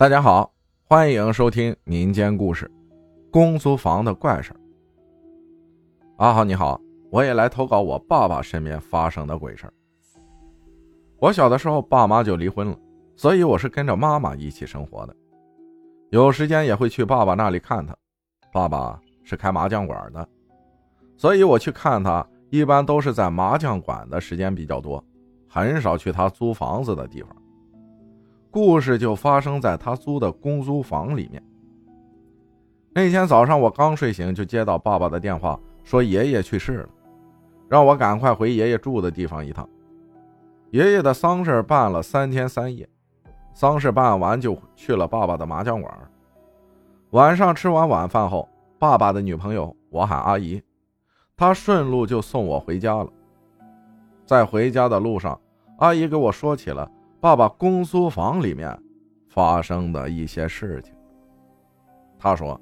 大家好，欢迎收听民间故事公租房的怪事。阿豪你好，我也来投稿我爸爸身边发生的鬼事。我小的时候爸妈就离婚了，所以我是跟着妈妈一起生活的，有时间也会去爸爸那里看他。爸爸是开麻将馆的，所以我去看他一般都是在麻将馆的时间比较多，很少去他租房子的地方。故事就发生在他租的公租房里面。那天早上我刚睡醒，就接到爸爸的电话，说爷爷去世了，让我赶快回爷爷住的地方一趟。爷爷的丧事办了3天3夜，丧事办完就去了爸爸的麻将馆。晚上吃完晚饭后，爸爸的女朋友我喊阿姨，她顺路就送我回家了。在回家的路上，阿姨给我说起了爸爸公租房里面发生的一些事情。他说，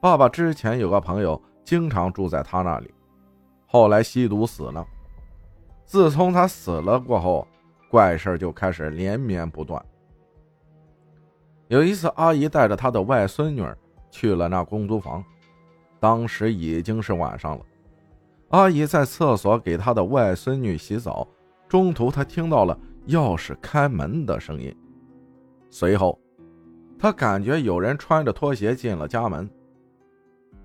爸爸之前有个朋友经常住在他那里，后来吸毒死了。自从他死了过后，怪事就开始连绵不断。有一次，阿姨带着她的外孙女去了那公租房，当时已经是晚上了。阿姨在厕所给她的外孙女洗澡，中途她听到了钥匙开门的声音，随后他感觉有人穿着拖鞋进了家门。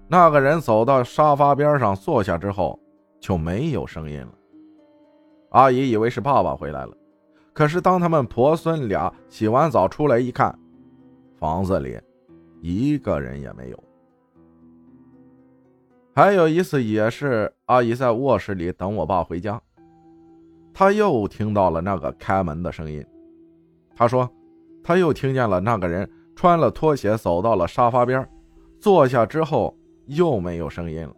那个人走到沙发边上坐下之后就没有声音了。阿姨以为是爸爸回来了，可是当他们婆孙俩洗完澡出来一看，房子里一个人也没有。还有一次，也是阿姨在卧室里等我爸回家，他又听到了那个开门的声音。他说他又听见了那个人穿了拖鞋走到了沙发边，坐下之后又没有声音了。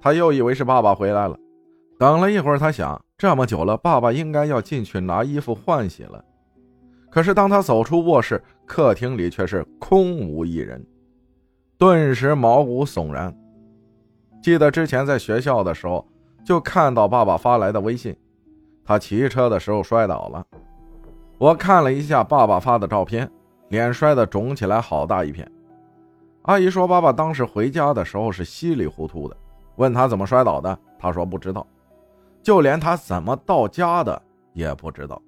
他又以为是爸爸回来了，等了一会儿，他想这么久了，爸爸应该要进去拿衣服换洗了。可是当他走出卧室，客厅里却是空无一人，顿时毛骨悚然。记得之前在学校的时候就看到爸爸发来的微信，他骑车的时候摔倒了。我看了一下爸爸发的照片，脸摔得肿起来好大一片。阿姨说爸爸当时回家的时候是稀里糊涂的，问他怎么摔倒的，他说不知道，就连他怎么到家的也不知道。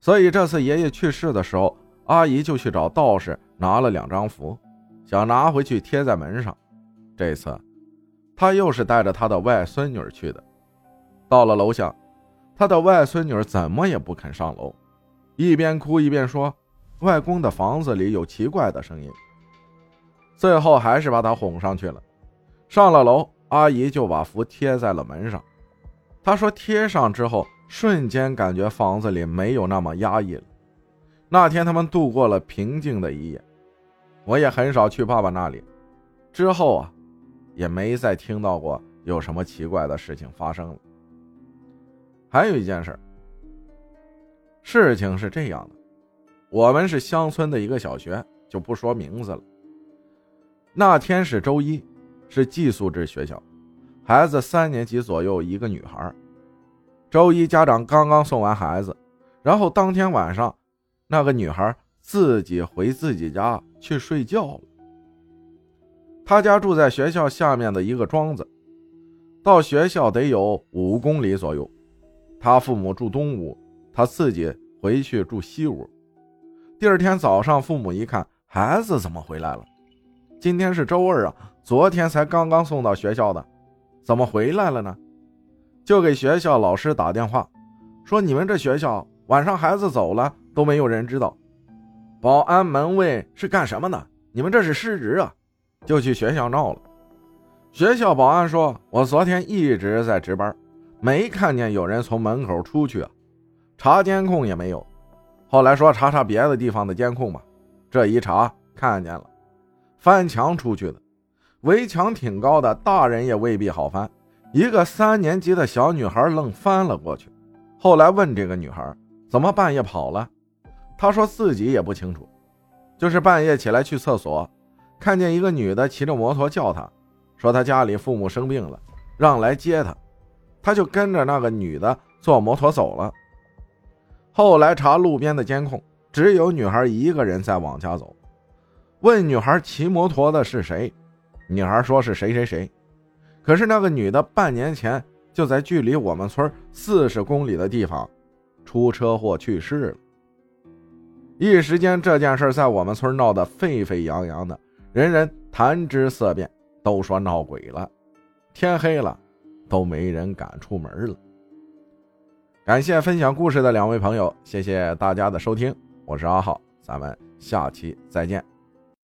所以这次爷爷去世的时候，阿姨就去找道士拿了2张符，想拿回去贴在门上。这次他又是带着他的外孙女去的。到了楼下，他的外孙女怎么也不肯上楼，一边哭一边说外公的房子里有奇怪的声音。最后还是把他哄上去了。上了楼，阿姨就把符贴在了门上。她说贴上之后瞬间感觉房子里没有那么压抑了。那天他们度过了平静的一夜。我也很少去爸爸那里，之后也没再听到过有什么奇怪的事情发生了。还有一件事，事情是这样的，我们是乡村的一个小学，就不说名字了。那天是周一，是寄宿制学校，孩子3年级左右，一个女孩。周一家长刚刚送完孩子，然后当天晚上那个女孩自己回自己家去睡觉了。他家住在学校下面的一个庄子，到学校得有5公里左右。他父母住东屋，他自己回去住西屋。第二天早上，父母一看孩子怎么回来了，今天是周二啊，昨天才刚刚送到学校的，怎么回来了呢？就给学校老师打电话，说你们这学校晚上孩子走了都没有人知道，保安门卫是干什么的？你们这是失职啊！就去学校闹了。学校保安说，我昨天一直在值班，没看见有人从门口出去，查监控也没有。后来说查查别的地方的监控吧，这一查看见了，翻墙出去的，围墙挺高的，大人也未必好翻，一个3年级的小女孩愣翻了过去。后来问这个女孩怎么半夜跑了，她说自己也不清楚，就是半夜起来去厕所，看见一个女的骑着摩托叫她，说她家里父母生病了，让来接她，她就跟着那个女的坐摩托走了。后来查路边的监控，只有女孩一个人在往家走。问女孩骑摩托的是谁，女孩说是谁谁谁。可是那个女的半年前就在距离我们村40公里的地方出车祸去世了。一时间这件事在我们村闹得沸沸扬扬的，人人谈之色变，都说闹鬼了。天黑了，都没人敢出门了。感谢分享故事的两位朋友，谢谢大家的收听，我是阿浩，咱们下期再见。